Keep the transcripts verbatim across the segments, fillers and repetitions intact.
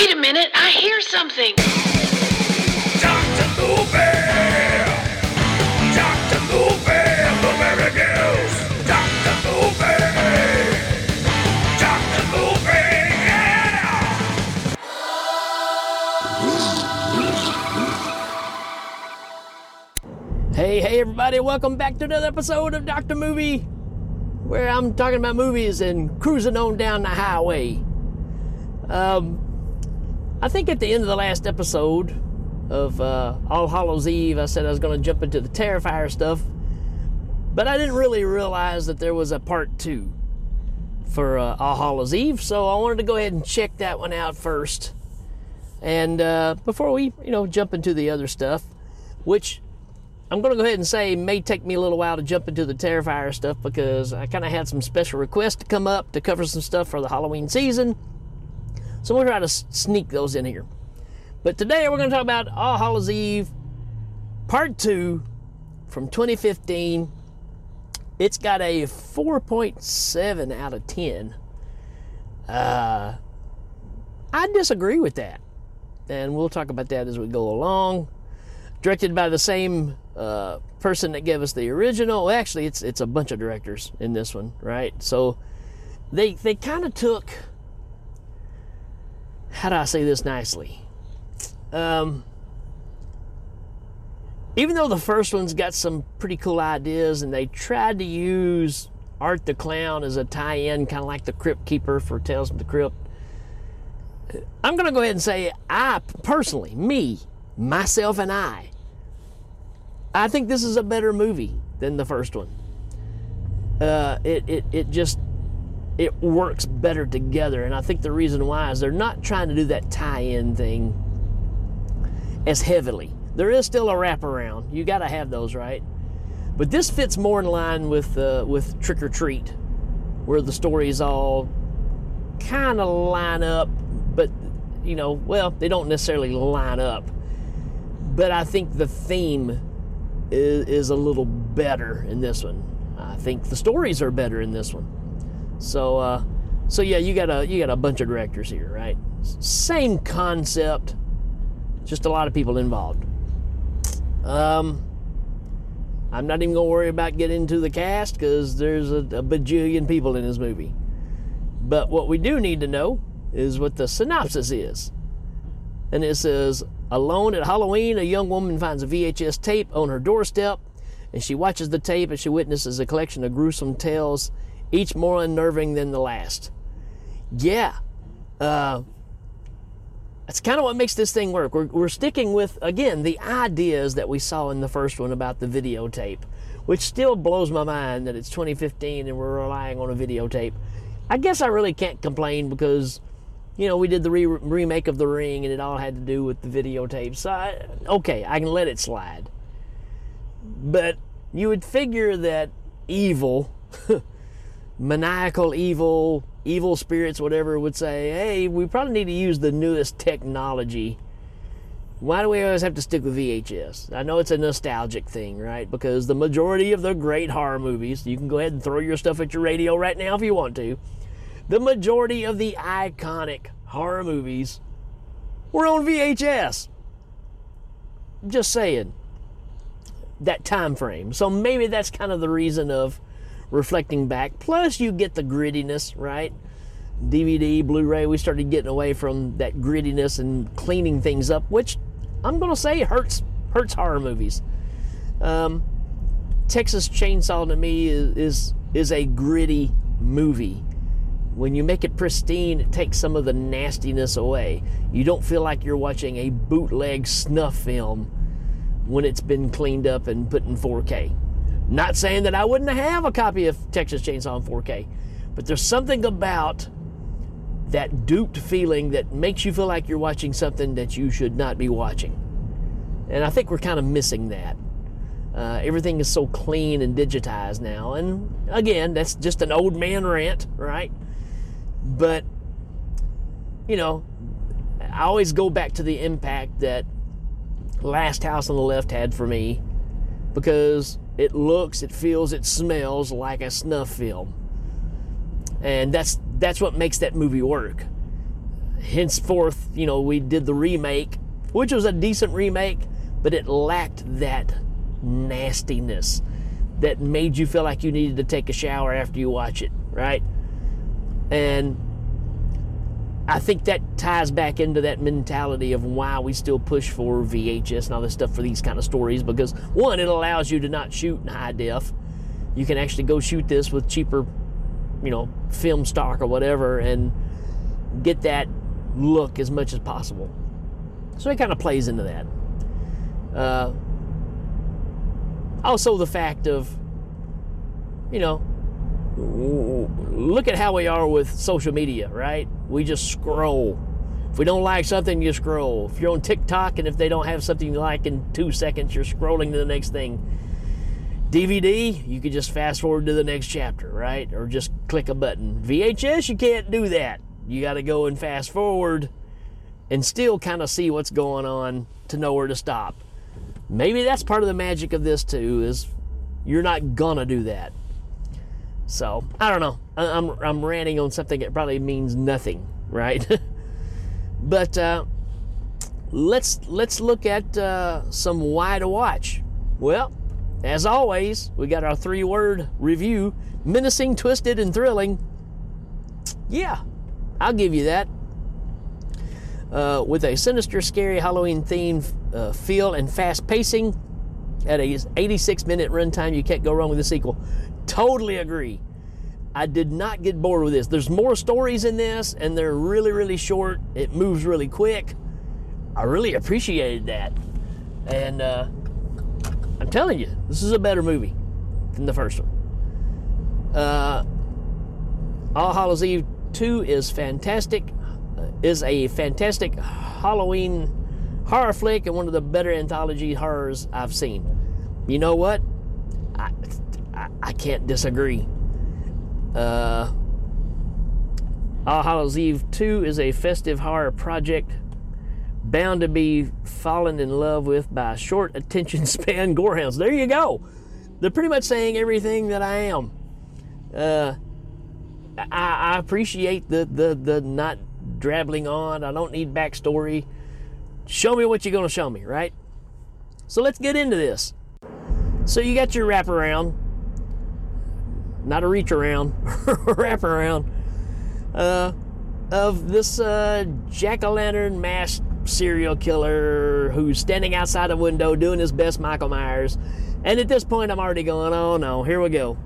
Wait a minute, I hear something. Doctor Movie! Doctor Movie, the very news. Doctor Movie! Doctor Movie, yeah! Hey, hey everybody, welcome back to another episode of Doctor Movie, where I'm talking about movies and cruising on down the highway. Um... I think at the end of the last episode of uh, All Hallows' Eve, I said I was going to jump into the Terrifier stuff, but I didn't really realize that there was a part two for uh, All Hallows' Eve, so I wanted to go ahead and check that one out first. And uh, before we, you know, jump into the other stuff, which I'm going to go ahead and say may take me a little while to jump into the Terrifier stuff because I kind of had some special requests to come up to cover some stuff for the Halloween season. So we'll try to sneak those in here. But today we're going to talk about All Hallows' Eve Part two from twenty fifteen. It's got a four point seven out of ten. Uh, I disagree with that. And we'll talk about that as we go along. Directed by the same uh, person that gave us the original. Actually, it's it's a bunch of directors in this one, right? So they they kind of took... How do I say this nicely? Um, even though the first one's got some pretty cool ideas and they tried to use Art the Clown as a tie-in, kind of like the Crypt Keeper for Tales of the Crypt, I'm going to go ahead and say I, personally, me, myself and I, I think this is a better movie than the first one. Uh, it, it, it just... It works better together, and I think the reason why is they're not trying to do that tie-in thing as heavily. There is still a wraparound. You got to have those, right? But this fits more in line with uh, with Trick or Treat, where the stories all kind of line up, but, you know, well, they don't necessarily line up. But I think the theme is, is a little better in this one. I think the stories are better in this one. So, uh, so yeah, you got a you got a bunch of directors here, right? Same concept, just a lot of people involved. Um, I'm not even gonna worry about getting into the cast because there's a, a bajillion people in this movie. But what we do need to know is what the synopsis is, and it says, "Alone at Halloween, a young woman finds a V H S tape on her doorstep, and she watches the tape and she witnesses a collection of gruesome tales." Each more unnerving than the last. Yeah. Uh, that's kind of what makes this thing work. We're, we're sticking with, again, the ideas that we saw in the first one about the videotape, which still blows my mind that it's twenty fifteen and we're relying on a videotape. I guess I really can't complain because, you know, we did the re- remake of The Ring and it all had to do with the videotape. So, I, okay, I can let it slide. But you would figure that evil... maniacal evil, evil spirits, whatever, would say, hey, we probably need to use the newest technology. Why do we always have to stick with V H S? I know it's a nostalgic thing, right? Because the majority of the great horror movies, you can go ahead and throw your stuff at your radio right now if you want to, the majority of the iconic horror movies were on V H S. Just saying. That time frame. So maybe that's kind of the reason of reflecting back, plus you get the grittiness, right? D V D, Blu-ray, we started getting away from that grittiness and cleaning things up, which I'm gonna say hurts hurts horror movies. Um, Texas Chainsaw to me is, is is a gritty movie. When you make it pristine, it takes some of the nastiness away. You don't feel like you're watching a bootleg snuff film when it's been cleaned up and put in four K. Not saying that I wouldn't have a copy of Texas Chainsaw in four K, but there's something about that duped feeling that makes you feel like you're watching something that you should not be watching. And I think we're kind of missing that. Uh, everything is so clean and digitized now. And again, that's just an old man rant, right? But, you know, I always go back to the impact that Last House on the Left had for me because... it looks, it feels, it smells like a snuff film. And that's that's what makes that movie work. henceforth, you know, we did the remake, which was a decent remake, but it lacked that nastiness that made you feel like you needed to take a shower after you watch it, right? And I think that ties back into that mentality of why we still push for V H S and all this stuff for these kind of stories, because one, it allows you to not shoot in high def. You can actually go shoot this with cheaper, you know, film stock or whatever and get that look as much as possible. So it kind of plays into that. Uh, also the fact of, you know, look at how we are with social media, right? We just scroll. If we don't like something, you scroll. If you're on TikTok and if they don't have something you like in two seconds, you're scrolling to the next thing. D V D, you could just fast forward to the next chapter, right? Or just click a button. V H S, you can't do that. You got to go and fast forward and still kind of see what's going on to know where to stop. Maybe that's part of the magic of this too, is you're not gonna do that. So, I don't know. I'm, I'm ranting on something that probably means nothing, right? But uh, let's, let's look at uh, some why to watch. Well, as always, we got our three-word review. Menacing, twisted, and thrilling. Yeah, I'll give you that. Uh, with a sinister, scary Halloween-themed uh, feel and fast pacing. At a eighty-six minute runtime, you can't go wrong with the sequel. Totally agree. I did not get bored with this. There's more stories in this, and they're really, really short. It moves really quick. I really appreciated that. And uh, I'm telling you, this is a better movie than the first one. Uh, All Hallows' Eve two is fantastic. Is a fantastic Halloween horror flick and one of the better anthology horrors I've seen. You know what? I, I, I can't disagree. Uh, All Hallows' Eve two is a festive horror project bound to be fallen in love with by short attention span gorehounds. There you go. They're pretty much saying everything that I am. Uh, I, I appreciate the, the, the not drabbling on. I don't need backstory. Show me what you're going to show me, right? So let's get into this. So you got your wraparound, not a reach around, wraparound uh, of this uh, jack-o'-lantern masked serial killer who's standing outside a window doing his best Michael Myers. And at this point, I'm already going, oh no, here we go.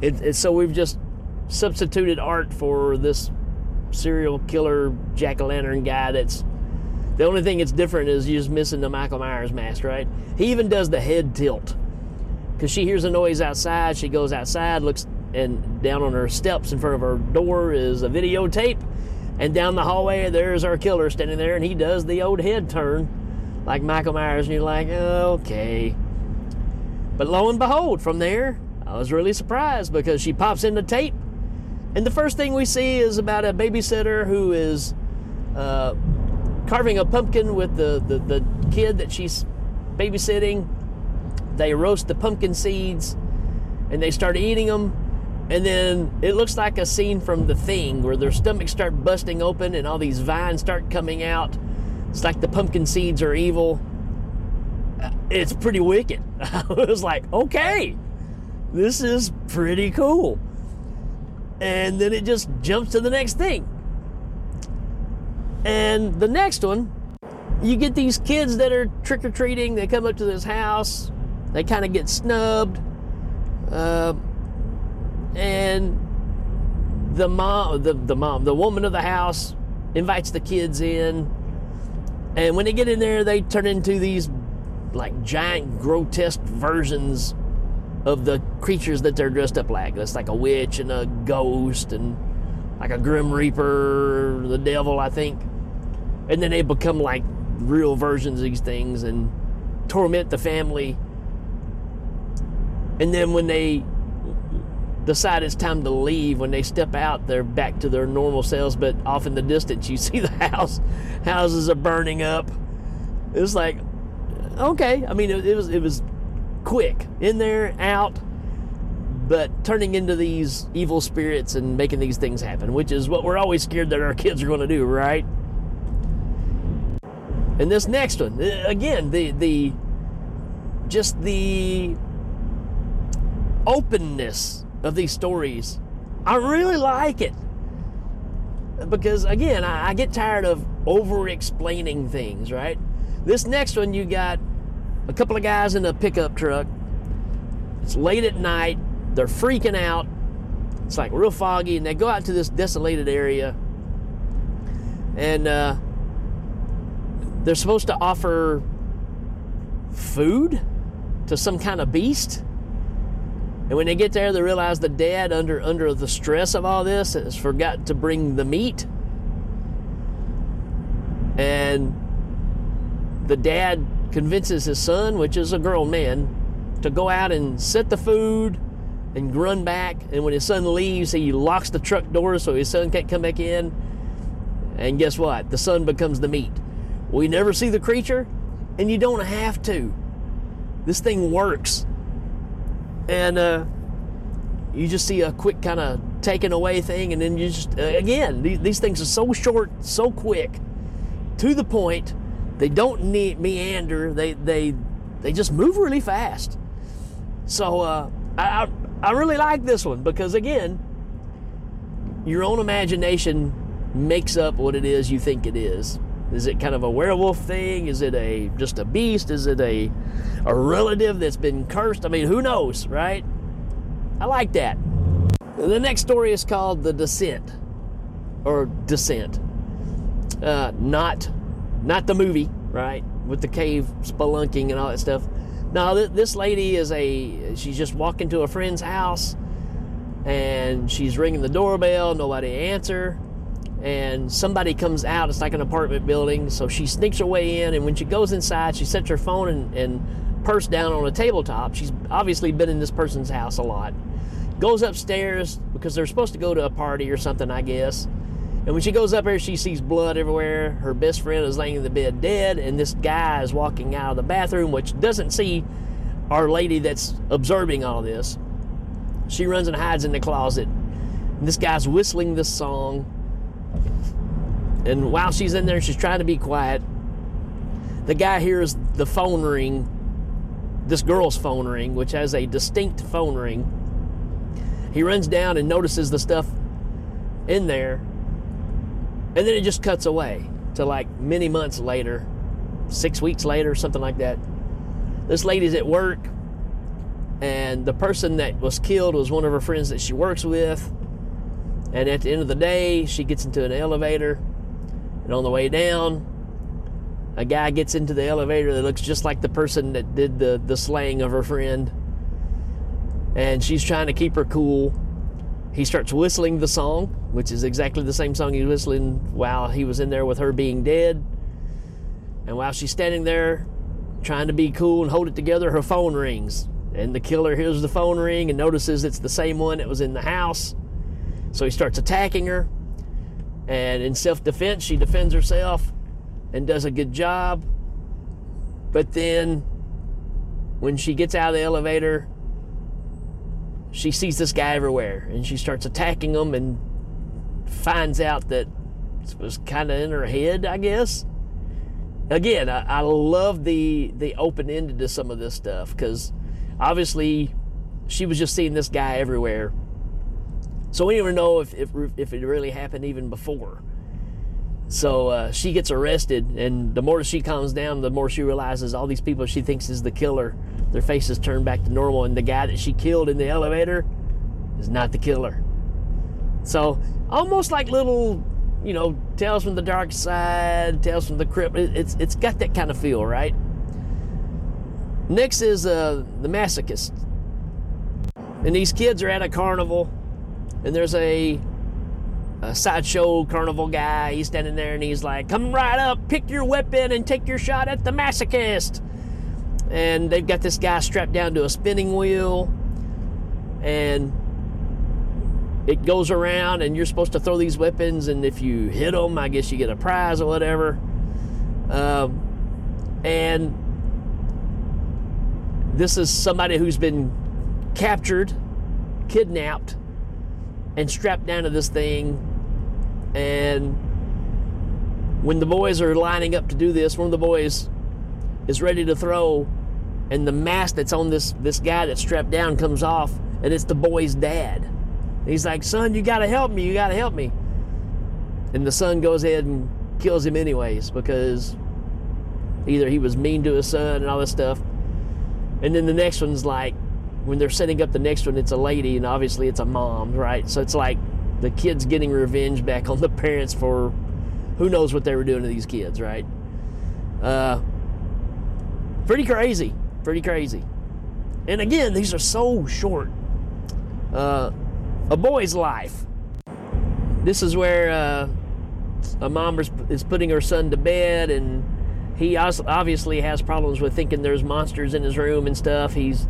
It, it, so we've just substituted Art for this serial killer jack-o'-lantern guy. That's the only thing that's different is you're just missing the Michael Myers mask, right? He even does the head tilt because she hears a noise outside. She goes outside, looks, and down on her steps in front of her door is a videotape, and down the hallway there's our killer standing there, and he does the old head turn like Michael Myers, and you're like, okay. But lo and behold, from there I was really surprised because she pops in the tape. And the first thing we see is about a babysitter who is uh, carving a pumpkin with the, the, the kid that she's babysitting. They roast the pumpkin seeds, and they start eating them. And then it looks like a scene from The Thing, where their stomachs start busting open and all these vines start coming out. It's like the pumpkin seeds are evil. It's pretty wicked. I was like, okay, this is pretty cool. And then it just jumps to the next thing. And the next one, you get these kids that are trick-or-treating. They come up to this house. They kind of get snubbed. Uh, and the mom, the, the mom, the woman of the house invites the kids in. And when they get in there, they turn into these like giant grotesque versions of the creatures that they're dressed up like. That's like a witch and a ghost and like a grim reaper, the devil, I think. And then they become like real versions of these things and torment the family. And then when they decide it's time to leave, when they step out, they're back to their normal selves, but off in the distance, you see the house. Houses are burning up. It was like, okay. I mean, it, it was, it was, quick in there, out, but turning into these evil spirits and making these things happen, which is what we're always scared that our kids are going to do, right? And this next one, again, the the just the openness of these stories, I really like it, because again, I, I get tired of over explaining things, right? This next one, you got a couple of guys in a pickup truck. It's late at night, they're freaking out, it's like real foggy, and they go out to this desolated area, and uh, they're supposed to offer food to some kind of beast. And when they get there, they realize the dad, under under the stress of all this, has forgotten to bring the meat. And the dad convinces his son, which is a grown man, to go out and set the food and run back. And when his son leaves, he locks the truck door so his son can't come back in. And guess what? The son becomes the meat. We never see the creature, and you don't have to. This thing works. And uh, you just see a quick kind of taken away thing, and then you just, uh, again, these, these things are so short, so quick, to the point. They don't need meander. They they they just move really fast. So uh, I I really like this one, because again, your own imagination makes up what it is you think it is. Is it kind of a werewolf thing? Is it a just a beast? Is it a a relative that's been cursed? I mean, who knows, right? I like that. The next story is called The Descent, or Descent. Uh, not not the movie, right? With the cave spelunking and all that stuff. No, th this lady is a she's just walking to a friend's house, and she's ringing the doorbell. Nobody answers. And somebody comes out. It's like an apartment building, so she sneaks her way in, and when she goes inside, she sets her phone and, and purse down on a tabletop. She's obviously been in this person's house a lot. Goes upstairs, because they're supposed to go to a party or something, I guess. And when she goes up there, she sees blood everywhere. Her best friend is laying in the bed dead, and this guy is walking out of the bathroom, which doesn't see our lady that's observing all this. She runs and hides in the closet. And this guy's whistling this song. And while she's in there, she's trying to be quiet. The guy hears the phone ring, this girl's phone ring, which has a distinct phone ring. He runs down and notices the stuff in there. And then it just cuts away to like many months later, six weeks later, something like that. This lady's at work, and the person that was killed was one of her friends that she works with. And at the end of the day, she gets into an elevator, and on the way down, a guy gets into the elevator that looks just like the person that did the, the slaying of her friend. And she's trying to keep her cool. He starts whistling the song, which is exactly the same song he was whistling while he was in there with her being dead. And while she's standing there trying to be cool and hold it together, her phone rings. And the killer hears the phone ring and notices it's the same one that was in the house. So he starts attacking her, and in self-defense, she defends herself and does a good job. But then when she gets out of the elevator, she sees this guy everywhere, and she starts attacking him and finds out that it was kind of in her head, I guess. Again, I, I love the, the open-ended to some of this stuff, because obviously she was just seeing this guy everywhere. So we didn't even know if, if, if it really happened even before. So uh, she gets arrested, and the more she calms down, the more she realizes all these people she thinks is the killer, their faces turn back to normal, and the guy that she killed in the elevator is not the killer. So almost like little, you know, Tales from the Dark Side, Tales from the Crypt. It, it's, it's got that kind of feel, right? Next is uh, The Masochist. And these kids are at a carnival. And there's a, a sideshow carnival guy. He's standing there, and he's like, come right up, pick your weapon, and take your shot at the masochist. And they've got this guy strapped down to a spinning wheel. And it goes around, and you're supposed to throw these weapons. And if you hit them, I guess you get a prize or whatever. Um, and this is somebody who's been captured, kidnapped, and strapped down to this thing, and when the boys are lining up to do this, one of the boys is ready to throw, and the mask that's on this, this guy that's strapped down comes off, and it's the boy's dad. And he's like, son, you gotta help me, you gotta help me. And the son goes ahead and kills him anyways, because either he was mean to his son and all this stuff. And then the next one's like, when they're setting up the next one, it's a lady, and obviously it's a mom, right? So it's like the kid's getting revenge back on the parents for who knows what they were doing to these kids, right? Uh, pretty crazy, pretty crazy. And again, these are so short. Uh, A Boy's Life. This is where uh, a mom is putting her son to bed, and he obviously has problems with thinking there's monsters in his room and stuff. He's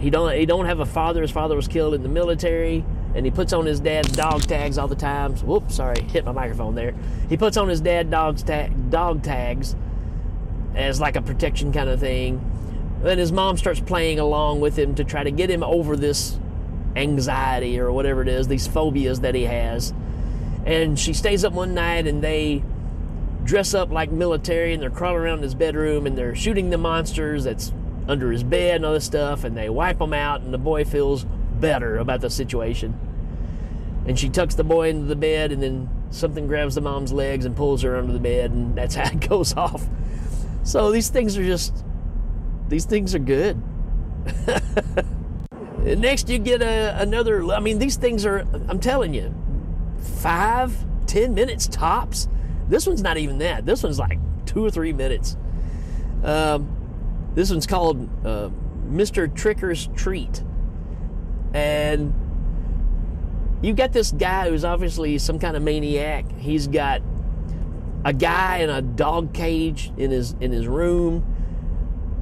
he don't he don't have a father. His father was killed in the military, and he puts on his dad's dog tags all the time. Whoops, sorry, hit my microphone there. He puts on his dad's dog ta- dog tags as like a protection kind of thing. Then his mom starts playing along with him to try to get him over this anxiety or whatever it is, these phobias that he has. And she stays up one night, and they dress up like military, and they're crawling around in his bedroom, and they're shooting the monsters that's under his bed and all this stuff, and they wipe them out, and the boy feels better about the situation. And she tucks the boy into the bed, and then something grabs the mom's legs and pulls her under the bed, and that's how it goes off. So these things are just, these things are good. Next you get a, another, I mean, these things are, I'm telling you, five, ten minutes tops. This one's not even that. This one's like two or three minutes. Um, this one's called uh, Mister Tricker's Treat. And you've got this guy who's obviously some kind of maniac. He's got a guy in a dog cage in his in his room,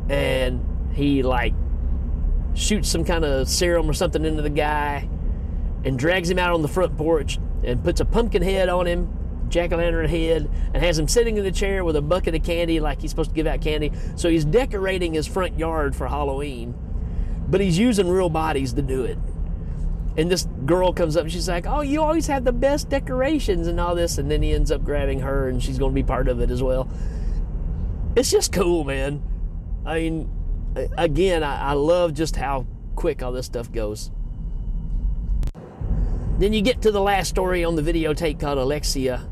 and he like shoots some kind of serum or something into the guy and drags him out on the front porch and puts a pumpkin head on him, jack-o'-lantern head, and has him sitting in the chair with a bucket of candy like he's supposed to give out candy. So he's decorating his front yard for Halloween, but he's using real bodies to do it. And this girl comes up and she's like, oh, you always have the best decorations and all this. And then he ends up grabbing her, and she's going to be part of it as well. It's just cool, man. I mean, again, I, I love just how quick all this stuff goes. Then you get to the last story on the videotape called Alexia.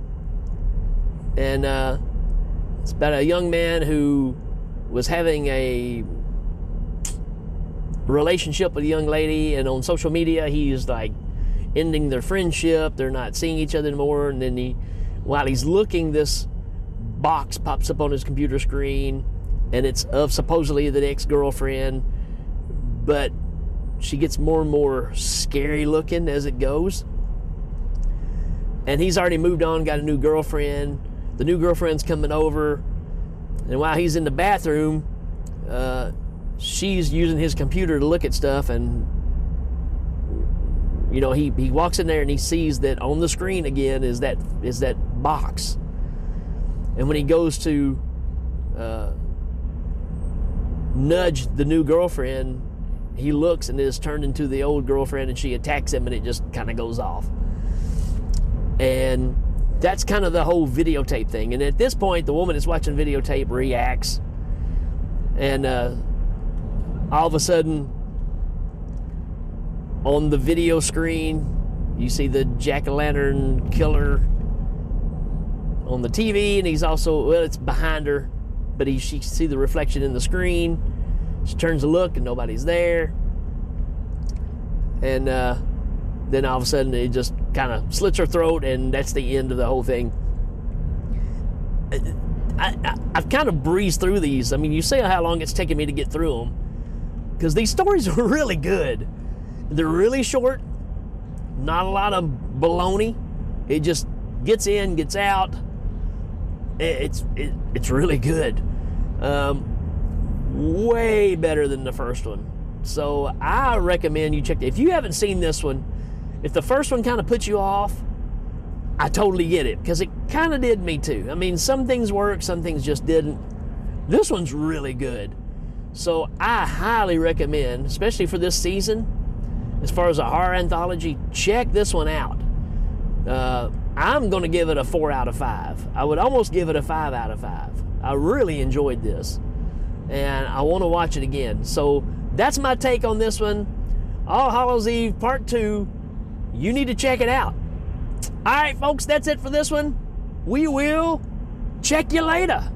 And uh, it's about a young man who was having a relationship with a young lady, and on social media he's like ending their friendship, they're not seeing each other anymore. And then he, while he's looking, this box pops up on his computer screen, and it's of supposedly the ex-girlfriend, but she gets more and more scary looking as it goes. And he's already moved on, got a new girlfriend. The new girlfriend's coming over, and while he's in the bathroom, uh, she's using his computer to look at stuff, and you know, he, he walks in there and he sees that on the screen again is that is that box. And when he goes to uh, nudge the new girlfriend, he looks and is turned into the old girlfriend, and she attacks him, and it just kind of goes off. And that's kind of the whole videotape thing. And at this point, the woman that's watching videotape reacts, and uh, all of a sudden, on the video screen, you see the jack-o'-lantern killer on the T V, and he's also, well, it's behind her, but he, she see the reflection in the screen. She turns to look, and nobody's there. And uh, then all of a sudden, it just kind of slits her throat, and that's the end of the whole thing. I, I, I've kind of breezed through these. I mean, you see how long it's taken me to get through them, because these stories are really good. They're really short, not a lot of baloney. It just gets in, gets out. It's it, it's really good. Um, way better than the first one. So I recommend you check it. If you haven't seen this one, if the first one kind of puts you off, I totally get it, because it kind of did me too. I mean, some things work, some things just didn't. This one's really good. So I highly recommend, especially for this season, as far as a horror anthology, check this one out. Uh, I'm gonna give it a four out of five. I would almost give it a five out of five. I really enjoyed this, and I want to watch it again. So that's my take on this one. All Hallows' Eve Part Two. You need to check it out. All right, folks, that's it for this one. We will check you later.